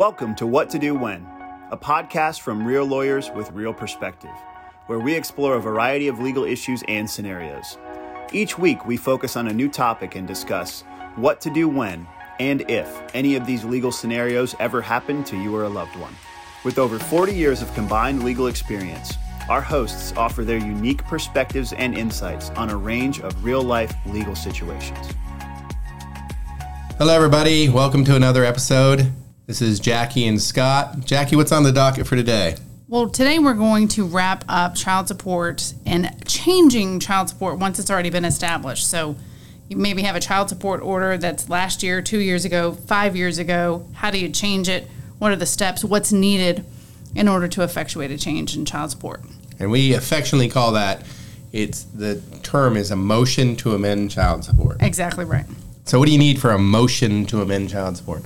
Welcome to What To Do When, a podcast from real lawyers with real perspective, where we explore a variety of legal issues and scenarios. Each week, we focus on a new topic and discuss what to do when and if any of these legal scenarios ever happen to you or a loved one. With over 40 years of combined legal experience, our hosts offer their unique perspectives and insights on a range of real-life legal situations. Hello, everybody. Welcome to another episode. This is Jackie and Scott. Jackie, what's on the docket for today? Well, today we're going to wrap up child support and changing child support once it's already been established. So you maybe have a child support order that's last year, 2 years ago, 5 years ago. How do you change it? What are the steps? What's needed in order to effectuate a change in child support? And we affectionately call that, the term is a motion to amend child support. Exactly right. So what do you need for a motion to amend child support?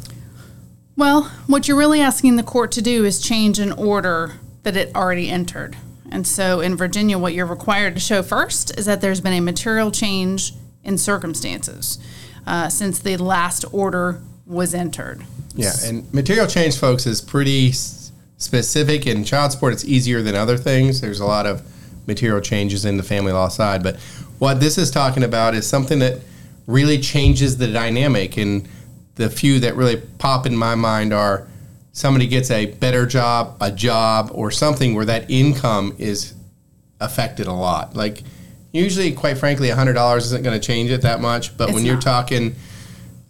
Well, what you're really asking the court to do is change an order that it already entered. And so in Virginia, what you're required to show first is that there's been a material change in circumstances since the last order was entered. Yeah, and material change, folks, is pretty specific. In child support, it's easier than other things. There's a lot of material changes in the family law side. But what this is talking about is something that really changes the dynamic. And the few that really pop in my mind are somebody gets a better job, a job, or something where that income is affected a lot. Like, usually, quite frankly, $100 isn't going to change it that much. But when you're talking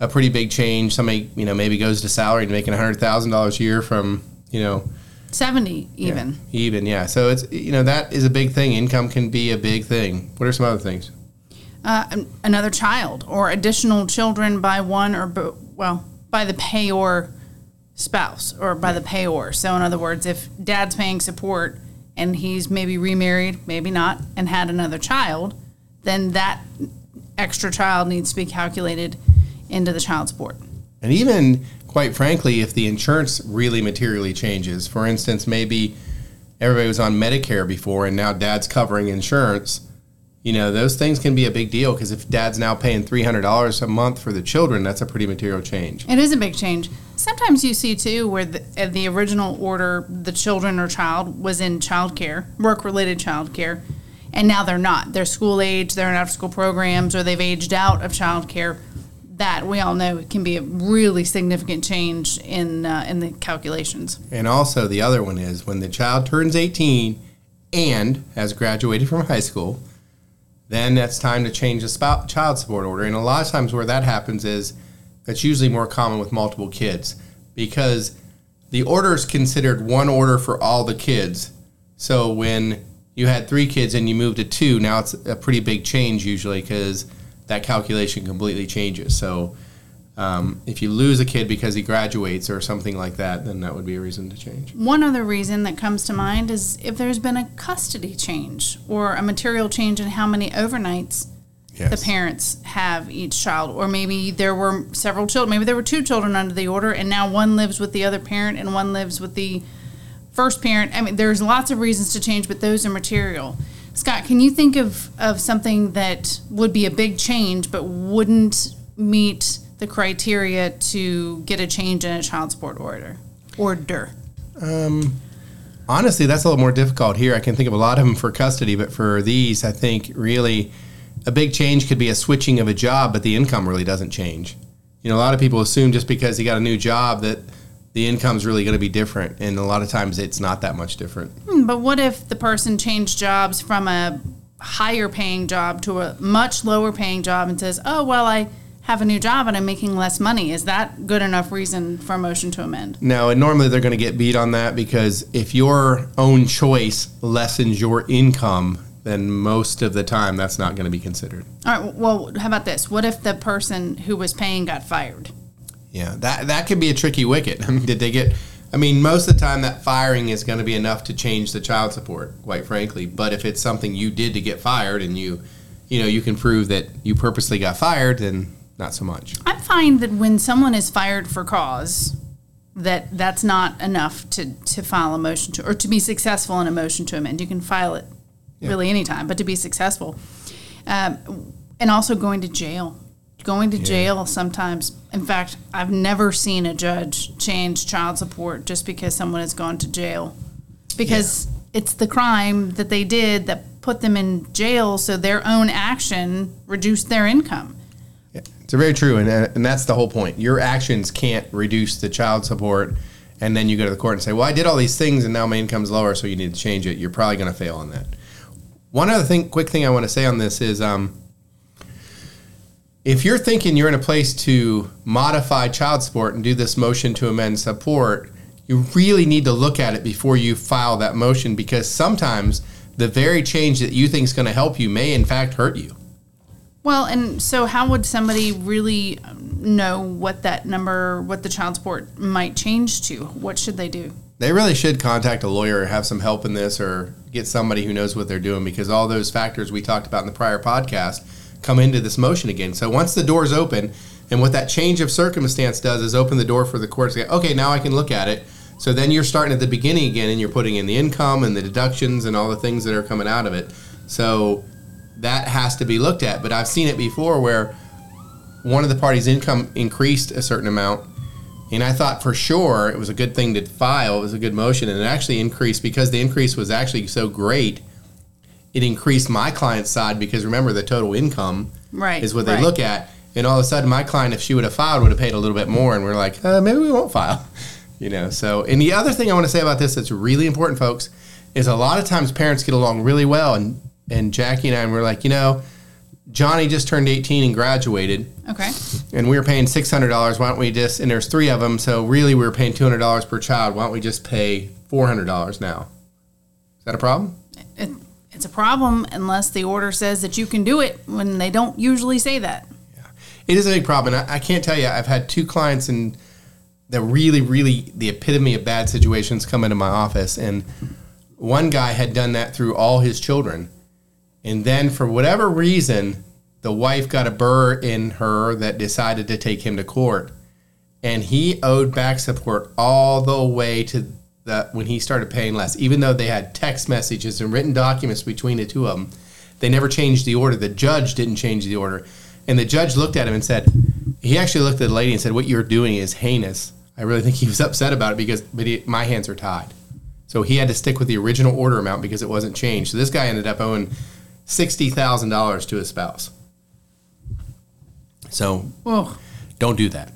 a pretty big change, somebody, you know, maybe goes to salary and making $100,000 a year from, you know, 70 even. Yeah, So it's, you know, that is a big thing. Income can be a big thing. What are some other things? Another child or additional children by one or, by the payor spouse or by the payor. So in other words, if dad's paying support and he's maybe remarried, maybe not, and had another child, then that extra child needs to be calculated into the child support. And even, quite frankly, if the insurance really materially changes, for instance, maybe everybody was on Medicare before and now dad's covering insurance, you know, those things can be a big deal because if dad's now paying $300 a month for the children, that's a pretty material change. It is a big change. Sometimes you see, too, where the original order, the children or child was in child care, work-related child care, and now they're not. They're school age, they're in after-school programs, or they've aged out of child care. That, we all know, can be a really significant change in the calculations. And also the other one is when the child turns 18 and has graduated from high school, then that's time to change the child support order. And a lot of times where that happens is that's usually more common with multiple kids because the order is considered one order for all the kids. So when you had three kids and you moved to two, now it's a pretty big change usually because that calculation completely changes. So if you lose a kid because he graduates or something like that, then that would be a reason to change. One other reason that comes to mind is if there's been a custody change or a material change in how many overnights the parents have each child. Or maybe there were several children. Maybe there were two children under the order, and now one lives with the other parent and one lives with the first parent. I mean, there's lots of reasons to change, but those are material. Scott, can you think of something that would be a big change but wouldn't meet the criteria to get a change in a child support order? Honestly, that's a little more difficult here. I can think of a lot of them for custody, but for these, I think really a big change could be a switching of a job, but the income really doesn't change. You know, a lot of people assume just because he got a new job that the income's really going to be different, and a lot of times it's not that much different. But what if the person changed jobs from a higher-paying job to a much lower-paying job and says, oh, well, I have a new job and I'm making less money. Is that good enough reason for a motion to amend? No, and normally they're going to get beat on that because if your own choice lessens your income, then most of the time that's not going to be considered. All right, well, how about this? What if the person who was paying got fired? Yeah, that could be a tricky wicket. I mean, most of the time that firing is going to be enough to change the child support, quite frankly. But if it's something you did to get fired and you know, you can prove that you purposely got fired, then not so much. I find that when someone is fired for cause, that's not enough to file a motion to, or to be successful in a motion to amend. You can file it really anytime, but to be successful. And also going to jail. going to jail sometimes. In fact, I've never seen a judge change child support just because someone has gone to jail. Because it's the crime that they did that put them in jail, so their own action reduced their income. Yeah, it's very true, and that's the whole point. Your actions can't reduce the child support, and then you go to the court and say, well, I did all these things, and now my income's lower, so you need to change it. You're probably going to fail on that. One other thing, quick thing I want to say on this is if you're thinking you're in a place to modify child support and do this motion to amend support, you really need to look at it before you file that motion, because sometimes the very change that you think is going to help you may, in fact, hurt you. Well, and so how would somebody really know what that number, what the child support might change to? What should they do? They really should contact a lawyer or have some help in this, or get somebody who knows what they're doing, because all those factors we talked about in the prior podcast come into this motion again. So once the door's open, and what that change of circumstance does is open the door for the court to say, okay, now I can look at it. So then you're starting at the beginning again, and you're putting in the income and the deductions and all the things that are coming out of it. So that has to be looked at. But I've seen it before where one of the parties' income increased a certain amount, and I thought for sure it was a good thing to file. It was a good motion, and it actually increased because the increase was actually so great. It increased my client's side, because remember, the total income is what they look at. And all of a sudden, my client, if she would have filed, would have paid a little bit more. And we're like, maybe we won't file. You know, so, and the other thing I want to say about this that's really important, folks, is a lot of times parents get along really well. And Jackie and I were like, you know, Johnny just turned 18 and graduated. Okay. And we were paying $600. Why don't we just, and there's three of them, so really we were paying $200 per child. Why don't we just pay $400 now? Is that a problem? It's a problem unless the order says that you can do it, when they don't usually say that. It is a big problem, and I can't tell you, I've had two clients and that really, really the epitome of bad situations come into my office, and one guy had done that through all his children, and then for whatever reason, the wife got a burr in her that decided to take him to court, and he owed back support all the way to the when he started paying less, even though they had text messages and written documents between the two of them. They never changed the order. The judge didn't change the order. And the judge looked at him and said, he actually looked at the lady and said, what you're doing is heinous. I really think he was upset about it but my hands are tied. So he had to stick with the original order amount because it wasn't changed. So this guy ended up owing $60,000 to his spouse. So don't do that.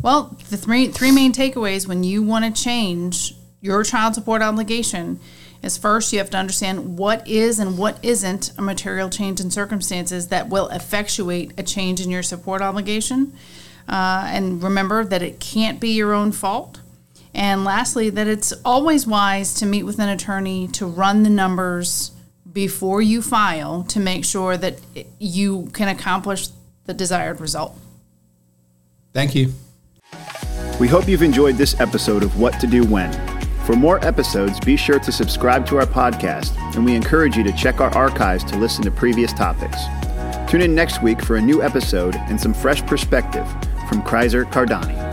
Well, the three main takeaways when you want to change your child support obligation is, first, you have to understand what is and what isn't a material change in circumstances that will effectuate a change in your support obligation. And remember that it can't be your own fault. And lastly, that it's always wise to meet with an attorney to run the numbers before you file to make sure that you can accomplish the desired result. Thank you. We hope you've enjoyed this episode of What to Do When. For more episodes, be sure to subscribe to our podcast, and we encourage you to check our archives to listen to previous topics. Tune in next week for a new episode and some fresh perspective from Critzer Cardani.